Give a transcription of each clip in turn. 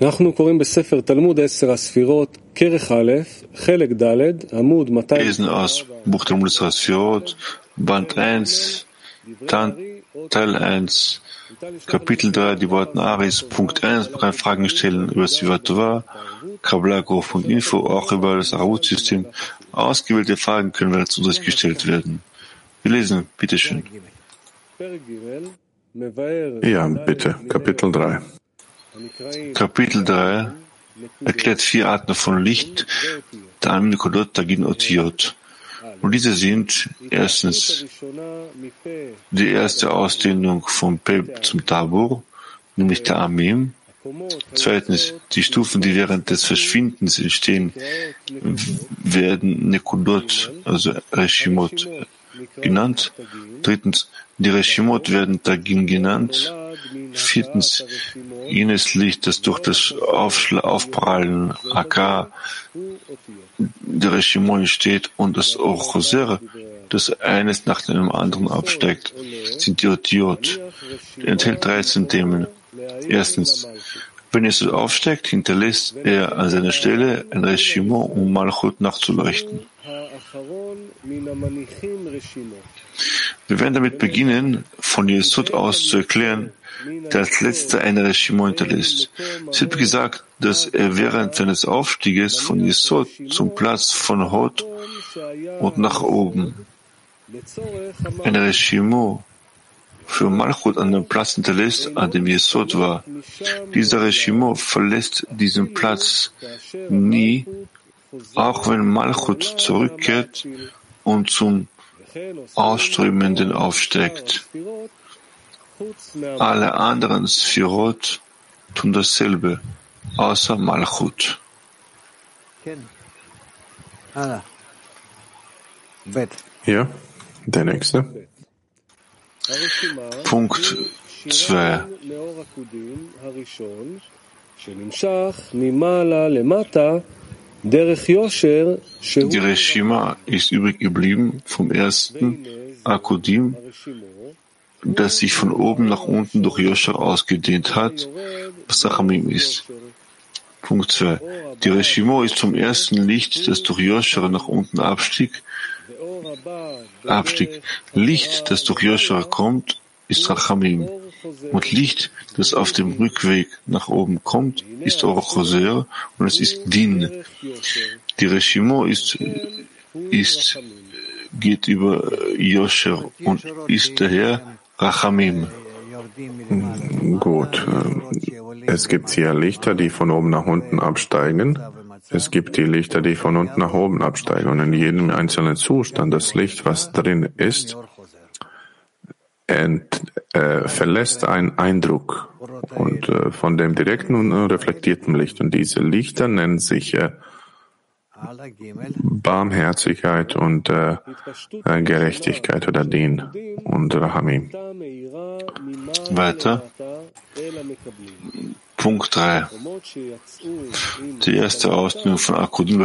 Lesen aus Buch Talmud des Rasfirot, Band 1, Teil 1, Kapitel 3, die Worten Aris, Punkt 1, man kann Fragen stellen über Zivatova, Kablago.info, auch über das Arbus-System. Ausgewählte Fragen können wir zu uns gestellt werden. Wir lesen, bitteschön. Ja, bitte, Kapitel 3. Kapitel 3 erklärt 4 Arten von Licht, Ta'amim, Nekudot, Tagin, Otiot. Und diese sind erstens die erste Ausdehnung vom Peb zum Tabur, nämlich Ta'amim. Zweitens, die Stufen, die während des Verschwindens entstehen, werden Nekudot, also Reshimot, genannt. Drittens, die Reshimot werden Tagin genannt. Viertens, jenes Licht, das durch das Aufprallen Akka der Reshimot entsteht und das Or Chozer, das eines nach dem anderen absteigt, sind die Otiot. Enthält 13 Themen. Erstens, wenn Yesod aufsteigt, hinterlässt er an seiner Stelle ein Reshimot, um Malchut nachzuleuchten. Wir werden damit beginnen, von Yesod aus zu erklären, der als letzter eine Reshimot hinterlässt. Es wird gesagt, dass er während seines Aufstieges von Yesod zum Platz von Hod und nach oben eine Reshimot für Malchut an dem Platz hinterlässt, an dem Yesod war. Dieser Reshimot verlässt diesen Platz nie, auch wenn Malchut zurückkehrt und zum Ausströmenden aufsteigt. Alle anderen Sefirot tun dasselbe, außer Malchut. Ja, der nächste. Punkt 2. Die Reshima ist übrig geblieben vom ersten Akudim, das sich von oben nach unten durch Josher ausgedehnt hat, was Rachamim ist. Punkt 2. Die Reshimot ist vom ersten Licht, das durch Josher nach unten abstieg. Licht, das durch Josher kommt, ist Rachamim. Und Licht, das auf dem Rückweg nach oben kommt, ist Or Chozer und es ist Din. Die Reshimot geht über Josher und ist daher Rachamim. Gut. Es gibt hier Lichter, die von oben nach unten absteigen. Es gibt die Lichter, die von unten nach oben absteigen. Und in jedem einzelnen Zustand, das Licht, was drin ist, verlässt einen Eindruck und von dem direkten und reflektierten Licht. Und diese Lichter nennen sich Barmherzigkeit und Gerechtigkeit oder Din und Rachamim. Weiter. Punkt 3. Die erste Ausdehnung von Akudim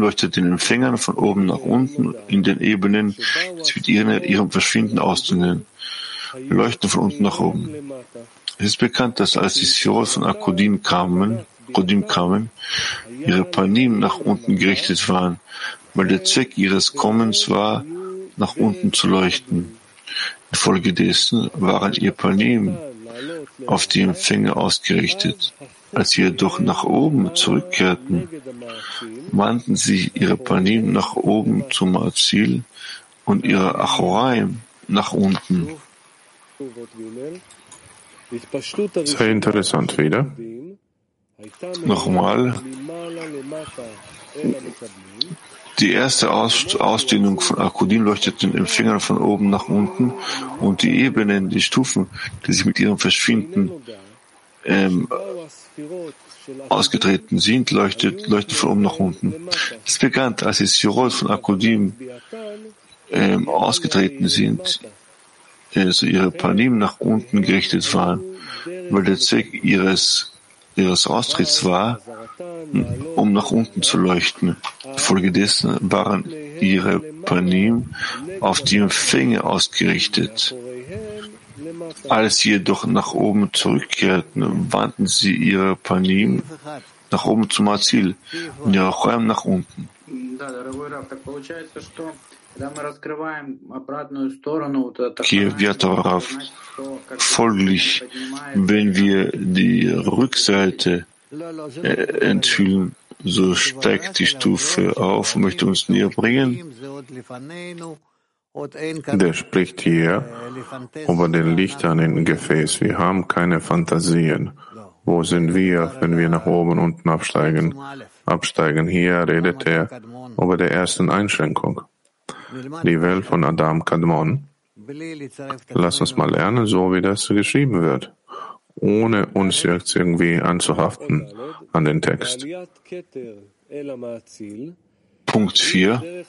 leuchtet den Empfängern von oben nach unten in den Ebenen, die mit ihrem Verschwinden ausdehnen. Leuchten von unten nach oben. Es ist bekannt, dass als die Sefirot von Akudim kamen, ihre Panim nach unten gerichtet waren, weil der Zweck ihres Kommens war, nach unten zu leuchten. Infolgedessen waren ihr Panim auf die Empfänger ausgerichtet. Als sie jedoch nach oben zurückkehrten, wandten sich ihre Panim nach oben zum Azil und ihre Achoraim nach unten. Sehr interessant wieder. Nochmal, die erste Ausdehnung von Akudim leuchtet den Empfängern von oben nach unten und die Ebenen, die Stufen, die sich mit ihrem Verschwinden ausgetreten sind, leuchten von oben nach unten. Es ist bekannt, als die Sefirot von Akudim ausgetreten sind, also ihre Panim nach unten gerichtet waren, weil der Zweck ihres Austritts war, um nach unten zu leuchten. Infolgedessen waren ihre Panim auf die Empfänger ausgerichtet. Als sie jedoch nach oben zurückkehrten, wandten sie ihre Panim nach oben zum Azil und ihre Achoraim nach unten. Geehrter Rav, folglich, wenn wir die Rückseite enthüllen, so steigt die Stufe auf und möchte uns näher bringen. Der spricht hier über den Lichtern im Gefäß. Wir haben keine Fantasien. Wo sind wir, wenn wir nach oben und unten absteigen? Hier redet er über die erste Einschränkung. Die Welt von Adam Kadmon. Lass uns mal lernen, so wie das geschrieben wird, ohne uns jetzt irgendwie anzuhaften an den Text. Punkt 4.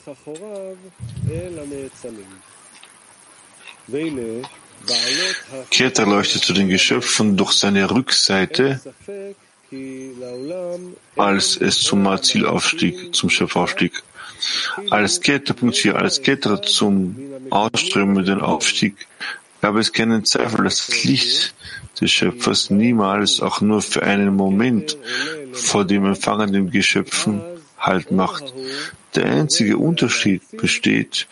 Keter leuchtet zu den Geschöpfen durch seine Rückseite, als es zum Ziel aufstieg, zum Schöpfaufstieg. Als Keter zum ausströmenden Aufstieg gab es keinen Zweifel, dass das Licht des Schöpfers niemals auch nur für einen Moment vor dem empfangenden Geschöpfen Halt macht. Der einzige Unterschied besteht,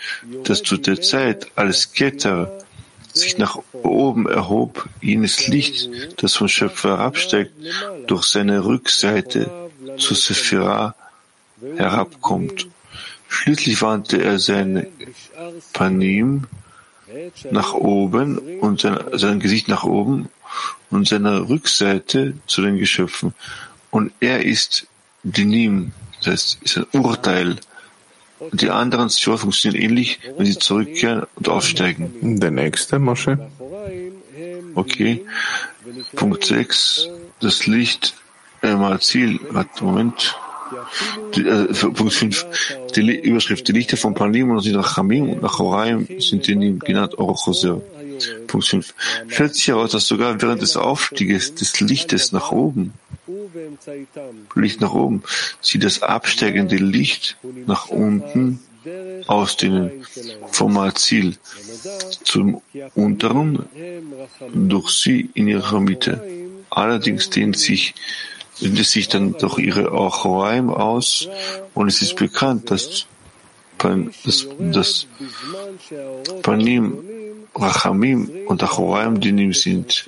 dass zu der Zeit, als Keter sich nach oben erhob, jenes Licht, das vom Schöpfer herabsteigt, durch seine Rückseite zu Sefira herabkommt. Schließlich wandte er seine Panim nach oben und sein Gesicht nach oben und seine Rückseite zu den Geschöpfen. Und er ist Dinim, das ist ein Urteil. Die anderen Sioros funktionieren ähnlich, wenn sie zurückkehren und aufsteigen. Der nächste, Moshe. Okay. Punkt 6. Das Licht, Punkt 5. Die Überschrift. Die Lichter von Panim und Rachamim und Achoraim sind Dinim, genannt Or Chozer. Punkt 5. Stellt sich heraus, dass sogar während des Aufstieges des Lichtes nach oben, sie das absteigende Licht nach unten ausdehnen, vom Azil zum Unteren, durch sie in ihrer Mitte. Allerdings dehnt es sich dann durch ihre Achoraim aus, und es ist bekannt, dass das Panim, Rachamim und Achoraim Dinim sind.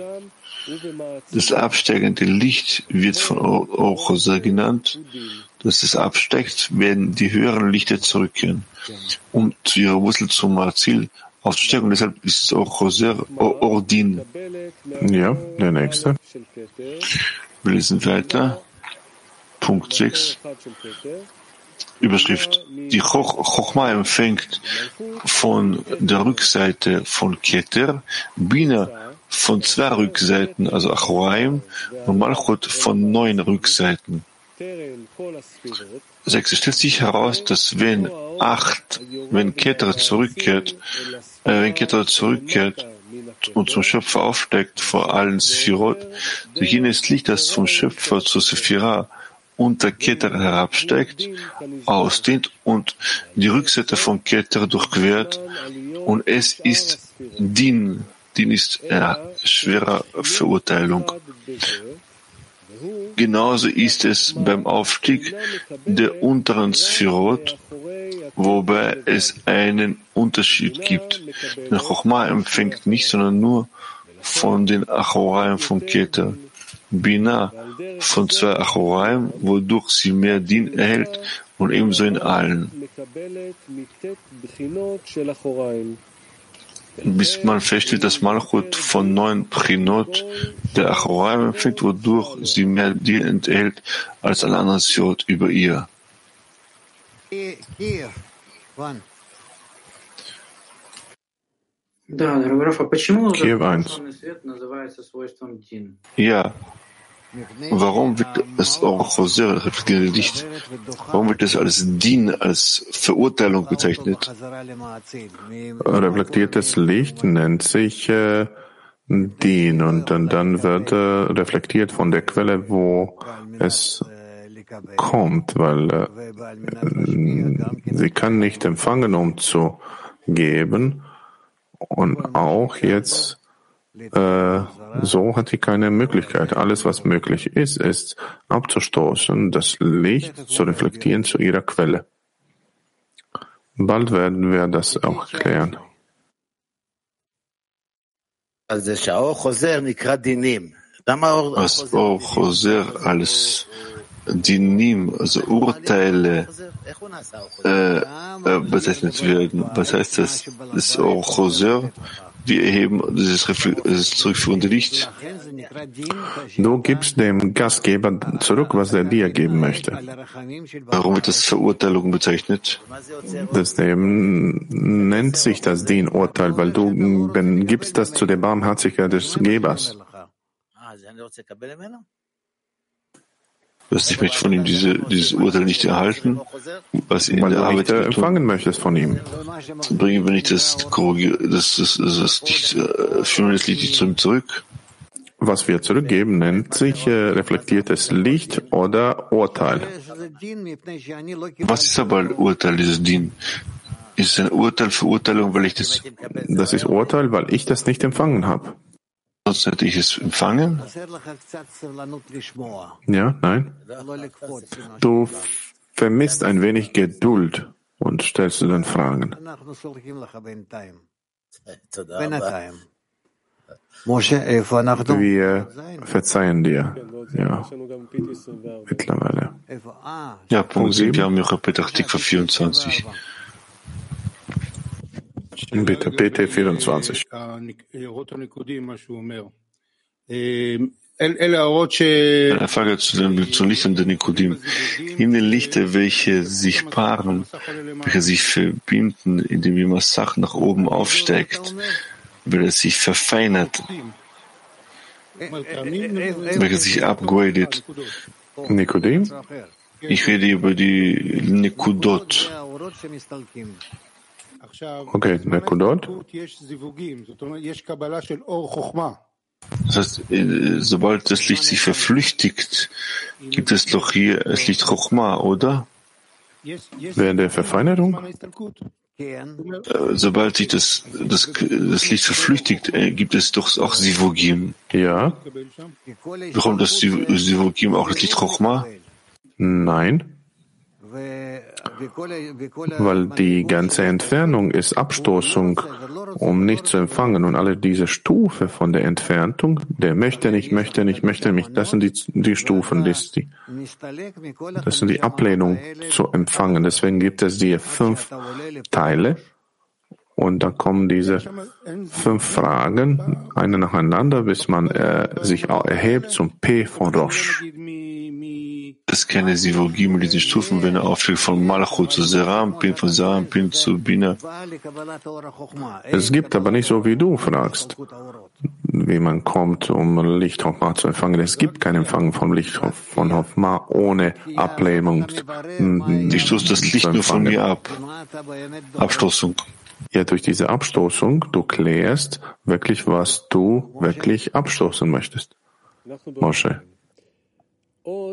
Das absteigende Licht wird von Or Chozer genannt. Dass es absteigt, werden die höheren Lichter zurückkehren, um zu ihrer Wurzel zum Azil aufzusteigen. Und deshalb ist es Or Chozer, Or Din. Ja, der nächste. Wir lesen weiter. Punkt 6. Überschrift. Die Chochma empfängt von der Rückseite von Keter, Bina von 2 Rückseiten, also Achoraim, und Malchut von 9 Rückseiten. 6. Es stellt sich heraus, dass wenn Keter zurückkehrt und zum Schöpfer aufsteigt, vor allen Sefirot, durch jenes Licht, das vom Schöpfer zu Sefira unter Keter herabsteigt, ausdehnt und die Rückseite von Keter durchquert, und es ist Din. Din ist eine schwere Verurteilung. Genauso ist es beim Aufstieg der unteren Sefirot, wobei es einen Unterschied gibt. Der Chochma empfängt nicht, sondern nur von den Achoraim von Keter. Bina von 2 Achoraim, wodurch sie mehr Din erhält, und ebenso in allen. Bis man feststellt, dass Malchut von 9 Prinot der Achoraim empfängt, wodurch sie mehr Din enthält als alle anderen Sefirot über ihr. Kiew 1. Ja. Warum wird es Or Chozer, Licht? Warum wird es als Din, als Verurteilung bezeichnet? Reflektiertes Licht nennt sich Din, und dann wird reflektiert von der Quelle, wo es kommt, weil sie kann nicht empfangen, um zu geben, und auch jetzt So hat sie keine Möglichkeit. Alles, was möglich ist, ist abzustoßen, das Licht zu reflektieren zu ihrer Quelle. Bald werden wir das auch klären. Was Or Chozer als Dinim, also Urteile, bezeichnet werden. Was heißt das? Das Or Chozer, wir erheben dieses zurückführende Licht. Du gibst dem Gastgeber zurück, was er dir geben möchte. Warum wird das Verurteilung bezeichnet? Das nennt sich das Din-Urteil, weil du gibst das zu der Barmherzigkeit des Gebers. Ich möchte von ihm dieses Urteil nicht erhalten, was in der Arbeit empfangen möchtest von ihm. Dann bringen wir nicht das schönes Licht zu ihm zurück. Was wir zurückgeben, nennt sich reflektiertes Licht oder Urteil. Was ist aber Urteil, dieses Din? Ist es ein Urteil, Verurteilung, weil ich das... Das ist Urteil, weil ich das nicht empfangen habe. Sonst hätte ich es empfangen? Ja, nein. Du vermisst ein wenig Geduld und stellst du dann Fragen. Wir verzeihen dir. Ja, mittlerweile. Ja, Punkt 7, wir haben ja Petachtikva 24. Bitte, PT 24. Eine Frage zu Licht und den Nikudim. In den Lichter, welche sich paaren, welche sich verbinden, indem jemand Sach nach oben aufsteigt, weil es sich verfeinert, welche sich upgradet. Nikudim? Ich rede über die Nekudot. Okay, Nekudot. Das heißt, sobald das Licht sich verflüchtigt, gibt es doch hier das Licht Chochma, oder? Während der Verfeinerung? Sobald sich das Licht verflüchtigt, gibt es doch auch Zivugim. Ja. Bekommt das Zivugim auch das Licht Chochma? Nein. Weil die ganze Entfernung ist Abstoßung, um nicht zu empfangen. Und alle diese Stufe von der Entfernung, der möchte nicht, das sind die Stufen, das sind die Ablehnung zu empfangen. Deswegen gibt es die 5 Teile und da kommen diese 5 Fragen, eine nacheinander, bis man sich erhebt zum P von Rosh. Es keine Zivugim mit diesen Stufen, wenn er aufsteigt von Malchut zu Serampim, von Serampim zu Bina. Es gibt aber nicht so, wie du fragst, wie man kommt, um Licht Chochma zu empfangen. Es gibt kein Empfangen vom Licht von Chochma ohne Ablehnung. Ich stoße das Licht nur von mir ab. Abstoßung. Ja, durch diese Abstoßung, du klärst wirklich, was du wirklich abstoßen möchtest. Moshe.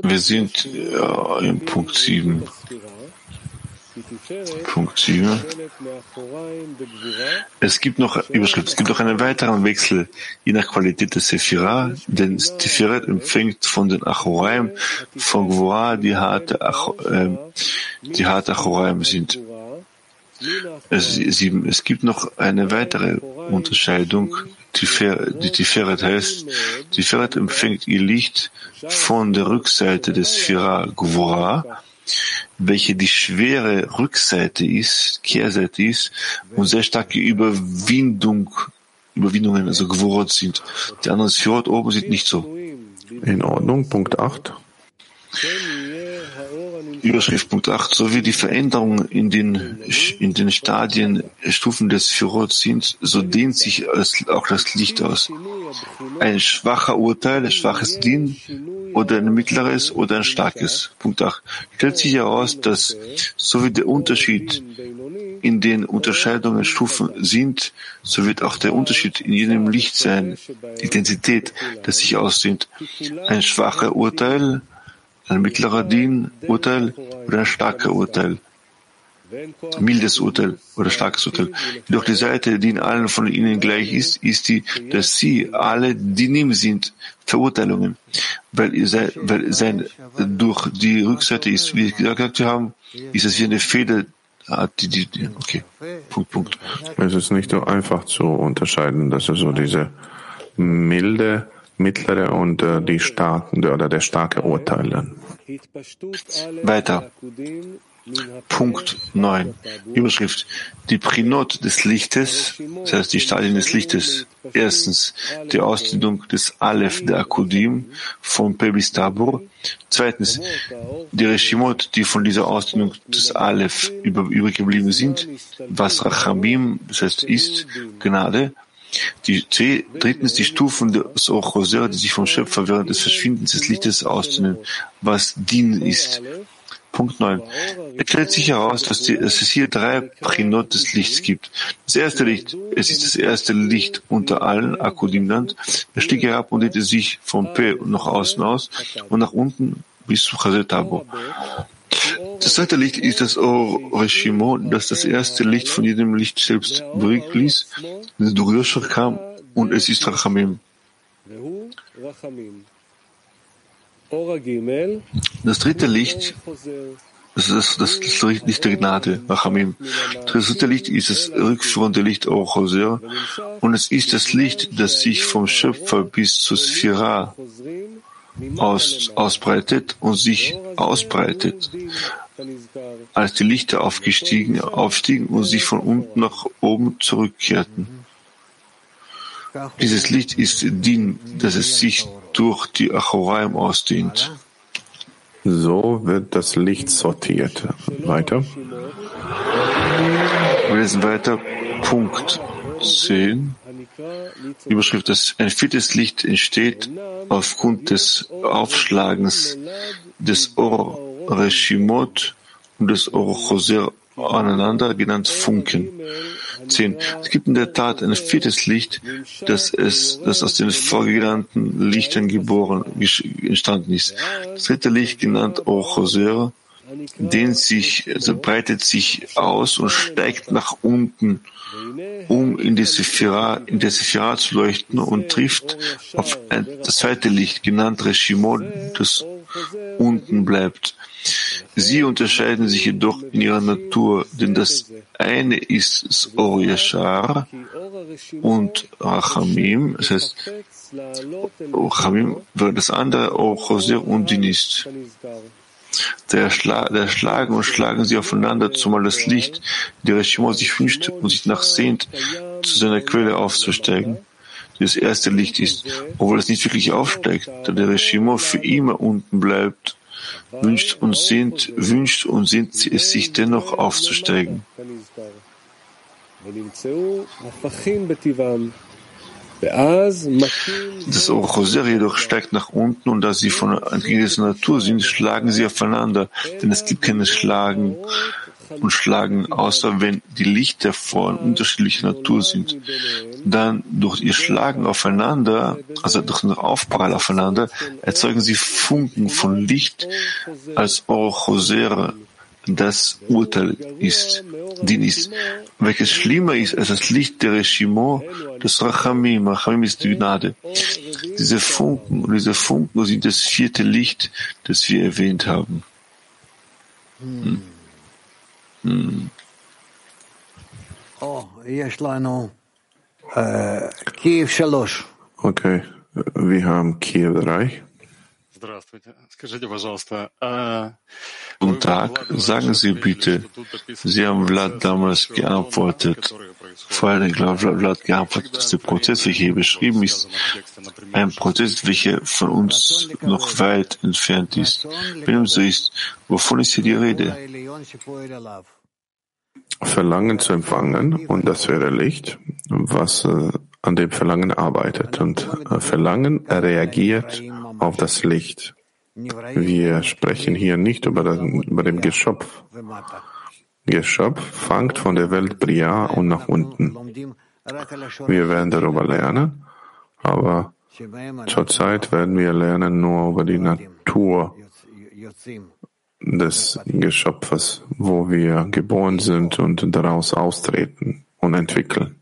Wir sind in Punkt 7. Punkt 7. Es gibt noch Überschrift. Es gibt noch einen weiteren Wechsel, je nach Qualität des Sefira. Denn Tiferet empfängt von den Achoraim, von Gvurot, die harte Achoraim sind. Es gibt noch eine weitere Unterscheidung. Die Tiferet heißt, Tiferet empfängt ihr Licht von der Rückseite des Sefira Gvurot, welche die schwere Rückseite ist, Kehrseite ist, und sehr starke Überwindungen, also Gvurot sind. Die anderen Sefirot oben sind nicht so. In Ordnung, Punkt 8. Überschrift Punkt 8, sowie die Veränderungen in den Stufen des Sefirot sind, so dehnt sich auch das Licht aus. Ein schwacher Urteil, ein schwaches Din oder ein mittleres oder ein starkes. Punkt 8. Stellt sich heraus, dass sowie der Unterschied in den Unterscheidungen Stufen sind, so wird auch der Unterschied in jedem Licht sein, Intensität, das sich ausdehnt. Ein schwacher Urteil, ein mittlerer Din-Urteil oder ein starker Urteil. mildes Urteil oder starkes Urteil. Jedoch die Seite, die in allen von ihnen gleich ist, ist die, dass sie alle Dinim sind, Verurteilungen, weil sein durch die Rückseite ist. Wie gesagt haben, ist es hier eine Feder, okay, Punkt. Es ist nicht so einfach zu unterscheiden, dass es so diese milde, mittlere und die starken oder der starke Urteil dann. Weiter. Punkt 9. Überschrift. Die Prinot des Lichtes, das heißt die Stadien des Lichtes. Erstens, die Ausdehnung des Aleph der Akudim von Peb bis Tabor. Zweitens, die Reshimot, die von dieser Ausdehnung des Aleph übrig geblieben sind, was Rachamim, das heißt ist, Gnade. Drittens, die Stufen des Or Chozer, die sich vom Schöpfer während des Verschwindens des Lichtes ausdehnen, was Din ist. Punkt 9. Es stellt sich heraus, dass es hier drei Prinot des Lichts gibt. Das erste Licht, es ist das erste Licht unter allen, Akudimland. Es stieg herab und dehnte sich vom P nach außen aus und nach unten bis zu Chazetabo. Das zweite Licht ist das Or Reshimot, das erste Licht von jedem Licht selbst übrig ließ, das durch Josher kam, und es ist Rachamim. Das dritte Licht, das Licht der Gnade, Rachamim. Das dritte Licht ist das rückschwungende Licht Or Chozer, und es ist das Licht, das sich vom Schöpfer bis zur Sefira ausbreitet und sich ausbreitet, als die Lichter aufstiegen und sich von unten nach oben zurückkehrten. Dieses Licht ist Din, dass es sich durch die Achoraim ausdehnt. So wird das Licht sortiert. Weiter. Wir lesen weiter. Punkt 10. Überschrift, dass ein viertes Licht entsteht aufgrund des Aufschlagens des Or Reshimot und des Or Chozer aneinander, genannt Funken. 10. Es gibt in der Tat ein viertes Licht, das aus den vorgenannten Lichtern entstanden ist. Das dritte Licht, genannt Or Chozer, breitet sich aus und steigt nach unten, um in der Sefira zu leuchten, und trifft auf das zweite Licht, genannt Reshimot, das unten bleibt. Sie unterscheiden sich jedoch in ihrer Natur, denn das eine ist das Or Yashar und Rachamim, das heißt Rachamim, weil das andere Or Chozer und Din ist. Daher schlagen sie aufeinander, zumal das Licht, der Reshimot sich wünscht und sich nachsehnt, zu seiner Quelle aufzusteigen. Das erste Licht ist, obwohl es nicht wirklich aufsteigt, da der Reshimot für immer unten bleibt, wünscht und sehnt es sich dennoch aufzusteigen. Das Or Chozer jedoch steigt nach unten, und da sie von entgegengesetzter Natur sind, schlagen sie aufeinander, denn es gibt keine Schlagen, außer wenn die Lichter von unterschiedlicher Natur sind. Dann durch ihr Schlagen aufeinander, also durch den Aufprall aufeinander, erzeugen sie Funken von Licht, als Or Chozer das Urteil ist, Din ist, welches schlimmer ist als das Licht der Reshimot, das Rachamim. Rachamim ist die Gnade. Diese Funken sind das vierte Licht, das wir erwähnt haben. Okay, wir haben Kiew 3. Guten Tag, sagen Sie bitte, Sie haben Vlad damals geantwortet, dass der Prozess, welcher hier beschrieben ist, ein Prozess, welcher von uns noch weit entfernt ist. Wenn uns so ist, wovon ist hier die Rede? Verlangen zu empfangen, und das wäre Licht, was an dem Verlangen arbeitet, und Verlangen reagiert auf das Licht. Wir sprechen hier nicht über den Geschöpf. Geschöpf fängt von der Welt Bria und nach unten. Wir werden darüber lernen, aber zurzeit werden wir lernen nur über die Natur des Geschöpfes, wo wir geboren sind und daraus austreten und entwickeln.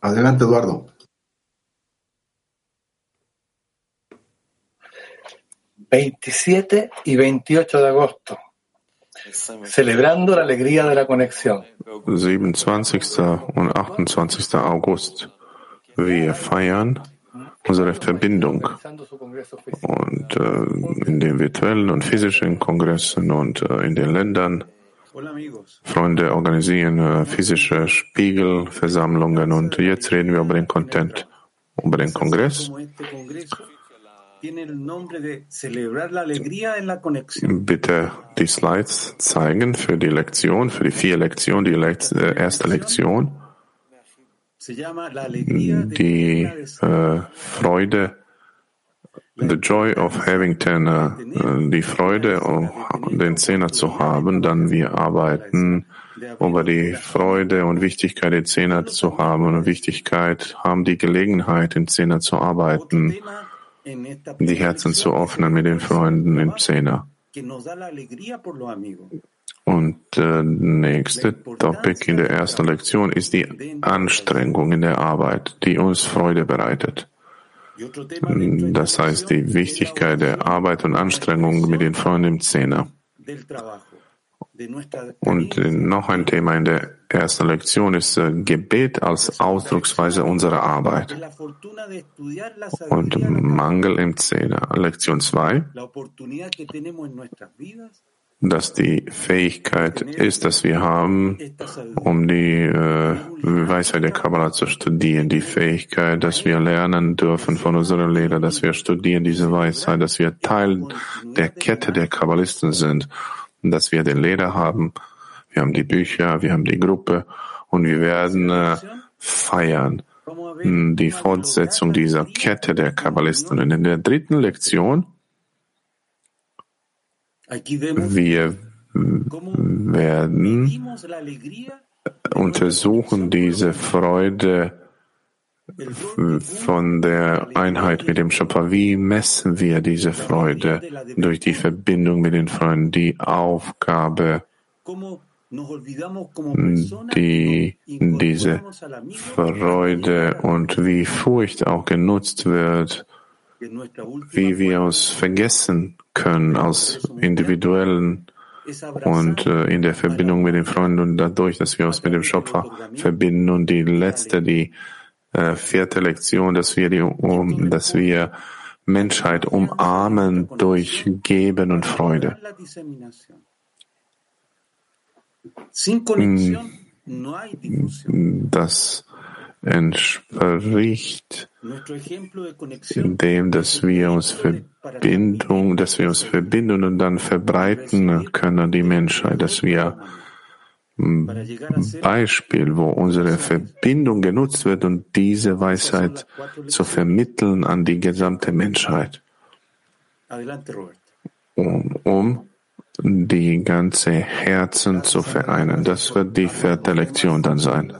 Adelante, Eduardo. ...27 y 28 de agosto... ...celebrando la alegría de la conexión. 27. und 28. August... ...wir feiern unsere Verbindung... ...und in den virtuellen und physischen Kongressen... ...und in den Ländern... ...Freunde organisieren physische Spiegelversammlungen... ...und jetzt reden wir über den Content... ...über den Kongress... Bitte die Slides zeigen für die Lektion, für die 4 Lektionen, die erste Lektion. Die Freude, the joy of having 10er, die Freude, den 10er zu haben. Dann wir arbeiten über die Freude und Wichtigkeit, den 10er zu haben. Und Wichtigkeit haben die Gelegenheit, den 10er zu arbeiten. Die Herzen zu öffnen mit den Freunden im 10er. Und der nächste Topic in der ersten Lektion ist die Anstrengung in der Arbeit, die uns Freude bereitet. Das heißt, die Wichtigkeit der Arbeit und Anstrengung mit den Freunden im 10er. Und noch ein Thema in der ersten Lektion ist Gebet als Ausdrucksweise unserer Arbeit und Mangel im 10er. Lektion 2, dass die Fähigkeit ist, dass wir haben, um die Weisheit der Kabbalah zu studieren, die Fähigkeit, dass wir lernen dürfen von unserem Lehrer, dass wir studieren diese Weisheit, dass wir Teil der Kette der Kabbalisten sind. Dass wir den Lehrer haben, wir haben die Bücher, wir haben die Gruppe und wir werden feiern die Fortsetzung dieser Kette der Kabbalisten. Und in der dritten Lektion, wir werden untersuchen diese Freude von der Einheit mit dem Schöpfer. Wie messen wir diese Freude durch die Verbindung mit den Freunden? Die Aufgabe, diese Freude und wie Furcht auch genutzt wird, wie wir uns vergessen können aus individuellen und in der Verbindung mit den Freunden und dadurch, dass wir uns mit dem Schöpfer verbinden. Und die letzte, die 4. Lektion, dass wir Menschheit umarmen durch Geben und Freude. Das entspricht dem, dass wir uns verbinden und dann verbreiten können die Menschheit, dass wir Beispiel, wo unsere Verbindung genutzt wird und diese Weisheit zu vermitteln an die gesamte Menschheit, um die ganze Herzen zu vereinen. Das wird die 4. Lektion dann sein.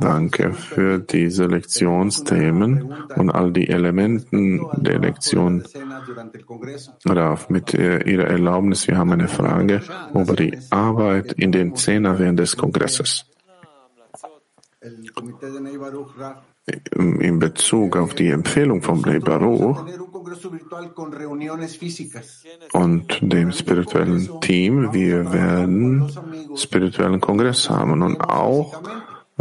Danke für diese Lektionsthemen und all die Elementen der Lektion. Rav, mit Ihrer Erlaubnis, wir haben eine Frage über die Arbeit in den 10er während des Kongresses. In Bezug auf die Empfehlung von Bnei Baruch und dem spirituellen Team, wir werden spirituellen Kongress haben und auch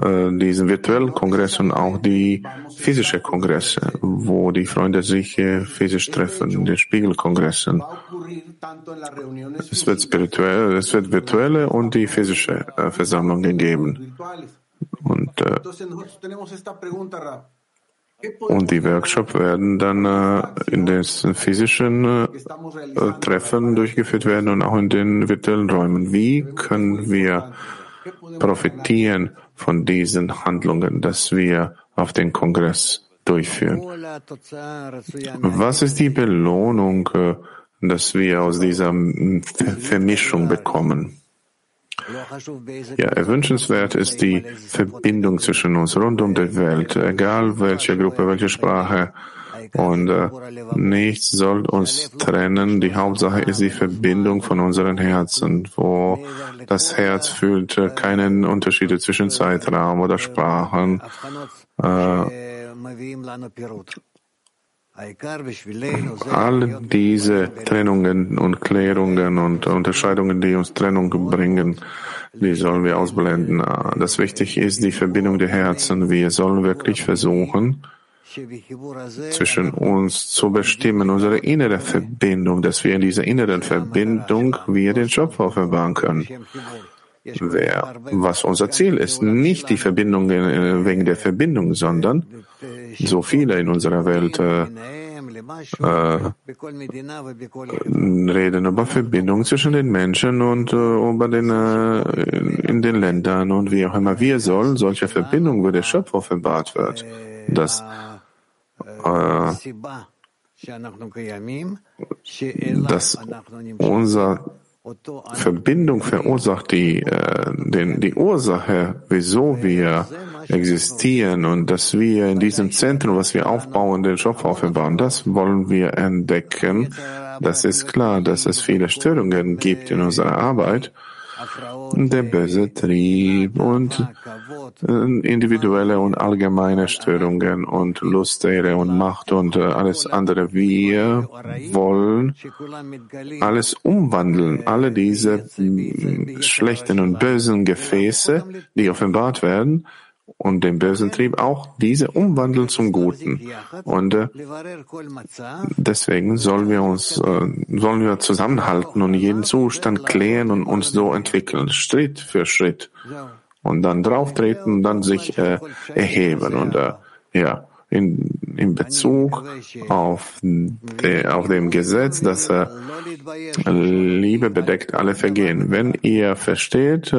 diesen virtuellen Kongress und auch die physische Kongresse, wo die Freunde sich physisch treffen, die Spiegelkongressen. Es wird virtuelle und die physische Versammlung gegeben. Und die Workshops werden dann in den physischen Treffen durchgeführt werden und auch in den virtuellen Räumen. Wie können wir profitieren von diesen Handlungen, dass wir auf den Kongress durchführen? Was ist die Belohnung, dass wir aus dieser Vermischung bekommen? Ja, wünschenswert ist die Verbindung zwischen uns rund um die Welt, egal welche Gruppe, welche Sprache. Und nichts soll uns trennen. Die Hauptsache ist die Verbindung von unseren Herzen, wo das Herz fühlt keinen Unterschied zwischen Zeitraum oder Sprachen. All diese Trennungen und Klärungen und Unterscheidungen, die uns Trennung bringen, die sollen wir ausblenden. Das Wichtige ist die Verbindung der Herzen. Wir sollen wirklich versuchen, zwischen uns zu bestimmen, unsere innere Verbindung, dass wir in dieser inneren Verbindung wir den Schöpfer verwahren können. Was unser Ziel ist, nicht die Verbindung wegen der Verbindung, sondern so viele in unserer Welt reden über Verbindung zwischen den Menschen und über in den Ländern und wie auch immer. Wir sollen solche Verbindung, wo der Schöpfer verwahrt wird, dass dass unsere Verbindung verursacht die Ursache, wieso wir existieren und dass wir in diesem Zentrum, was wir aufbauen, den Schöpfer aufbauen, das wollen wir entdecken. Das ist klar, dass es viele Störungen gibt in unserer Arbeit. Der böse Trieb und individuelle und allgemeine Störungen und Lustehre und Macht und alles andere. Wir wollen alles umwandeln, alle diese schlechten und bösen Gefäße, die offenbart werden, und den bösen Trieb auch diese umwandeln zum Guten. Und deswegen sollen wir zusammenhalten und jeden Zustand klären und uns so entwickeln, Schritt für Schritt. Und dann drauftreten und dann sich erheben. Und in Bezug auf dem Gesetz, dass Liebe bedeckt alle Vergehen. Wenn ihr versteht,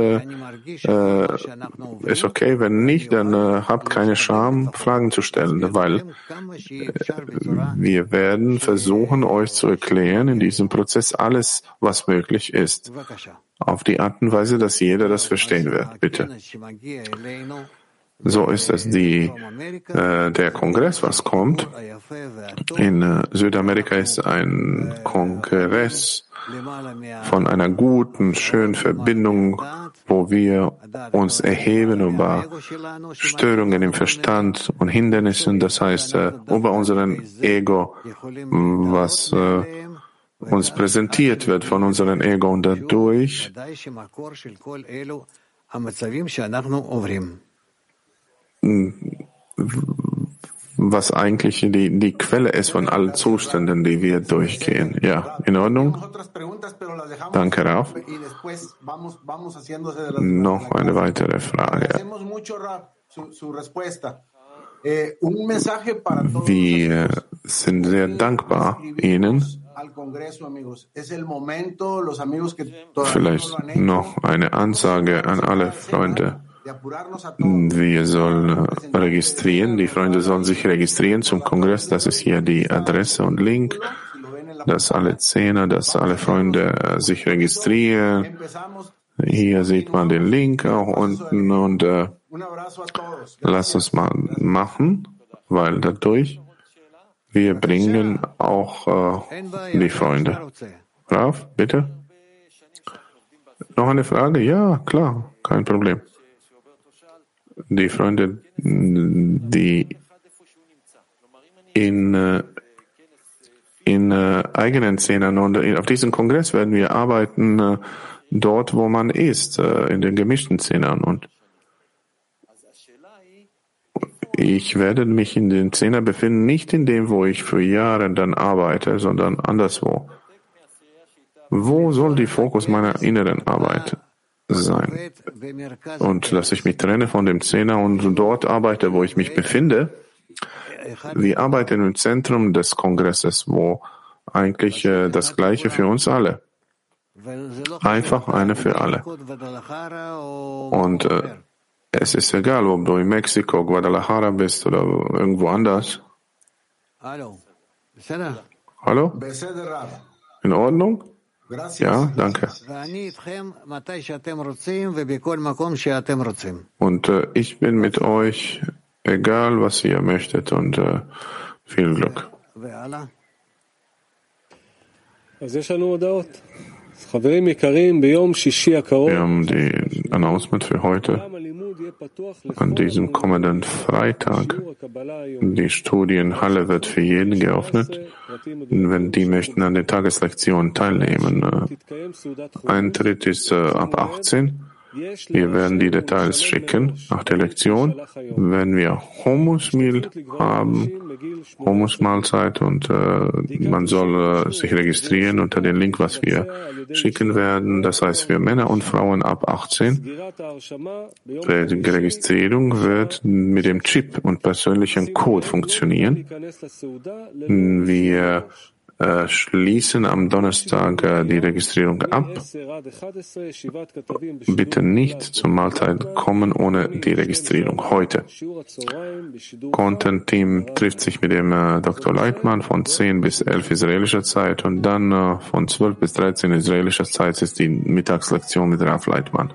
ist okay. Wenn nicht, dann habt keine Scham, Fragen zu stellen, weil wir werden versuchen, euch zu erklären in diesem Prozess alles, was möglich ist. Auf die Art und Weise, dass jeder das verstehen wird. Bitte. So ist es der Kongress, was kommt. In Südamerika ist ein Kongress von einer guten, schönen Verbindung, wo wir uns erheben über Störungen im Verstand und Hindernissen, das heißt über unseren Ego, was uns präsentiert wird von unserem Ego und dadurch. Was eigentlich die Quelle ist von allen Zuständen, die wir durchgehen. Ja, in Ordnung? Danke, Rav. Noch eine weitere Frage. Wir sind sehr dankbar Ihnen. Vielleicht noch eine Ansage an alle Freunde. Wir sollen registrieren, die Freunde sollen sich registrieren zum Kongress, das ist hier die Adresse und Link, dass alle Zehner, dass alle Freunde sich registrieren. Hier sieht man den Link auch unten und lasst uns mal machen, weil dadurch wir bringen auch die Freunde. Ralf, bitte? Noch eine Frage? Ja, klar, kein Problem. Die Freunde, die in eigenen Szenen und auf diesem Kongress werden wir arbeiten, dort, wo man ist, in den gemischten Szenen. Und ich werde mich in den Szenen befinden, nicht in dem, wo ich für Jahre dann arbeite, sondern anderswo. Wo soll der Fokus meiner inneren Arbeit sein? Und dass ich mich trenne von dem Zehner und dort arbeite, wo ich mich befinde. Wir arbeiten im Zentrum des Kongresses, wo eigentlich das Gleiche für uns alle. Einfach eine für alle. Und es ist egal, ob du in Mexiko, Guadalajara bist oder irgendwo anders. Hallo? In Ordnung? Ja, danke. Und ich bin mit euch, egal was ihr möchtet, und viel Glück. Wir haben die Announcement für heute. An diesem kommenden Freitag die Studienhalle wird für jeden geöffnet, wenn die möchten an der Tageslektion teilnehmen. Eintritt ist ab 18. Wir werden die Details schicken nach der Lektion. Wenn wir Homus Meal haben, Homus Mahlzeit, und man soll sich registrieren unter den Link, was wir schicken werden. Das heißt, für Männer und Frauen ab 18. Die Registrierung wird mit dem Chip und persönlichem Code funktionieren. Wir schließen am Donnerstag die Registrierung ab. Bitte nicht zur Mahlzeit kommen ohne die Registrierung heute. Content Team trifft sich mit dem Dr. Laitman von 10 bis 11 israelischer Zeit, und dann von 12 bis 13 israelischer Zeit ist die Mittagslektion mit Rav Laitman.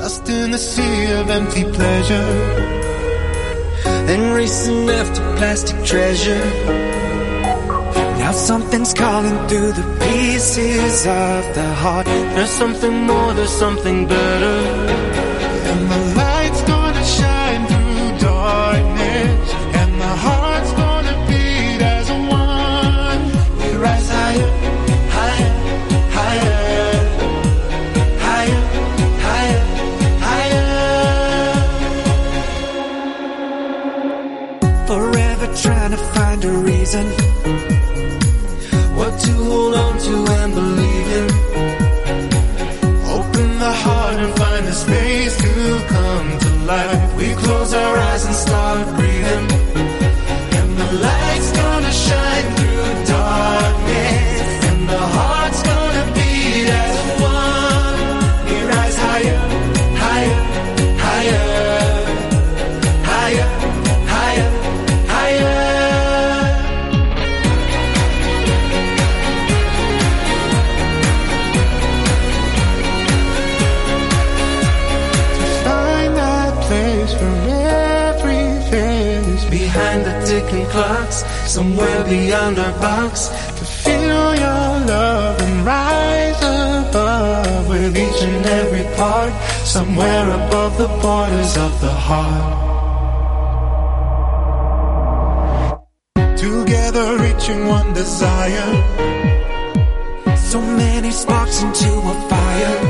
Lost in the sea of empty pleasure and racing after plastic treasure. Now something's calling through the pieces of the heart. There's something more, there's something better. And the light's gonna shine through darkness, and the heart's gonna beat as one. We rise higher, higher, higher, higher, higher, trying to find a reason, what to hold on to and believe in. Open the heart and find a space to come to life. We close our eyes and start breathing, and the light's gonna shine through darkness, and the heart's gonna beat as one. We rise higher, higher, higher. Clocks, somewhere beyond our box, to feel your love and rise above with each and every part, somewhere above the borders of the heart. Together reaching one desire, so many sparks into a fire.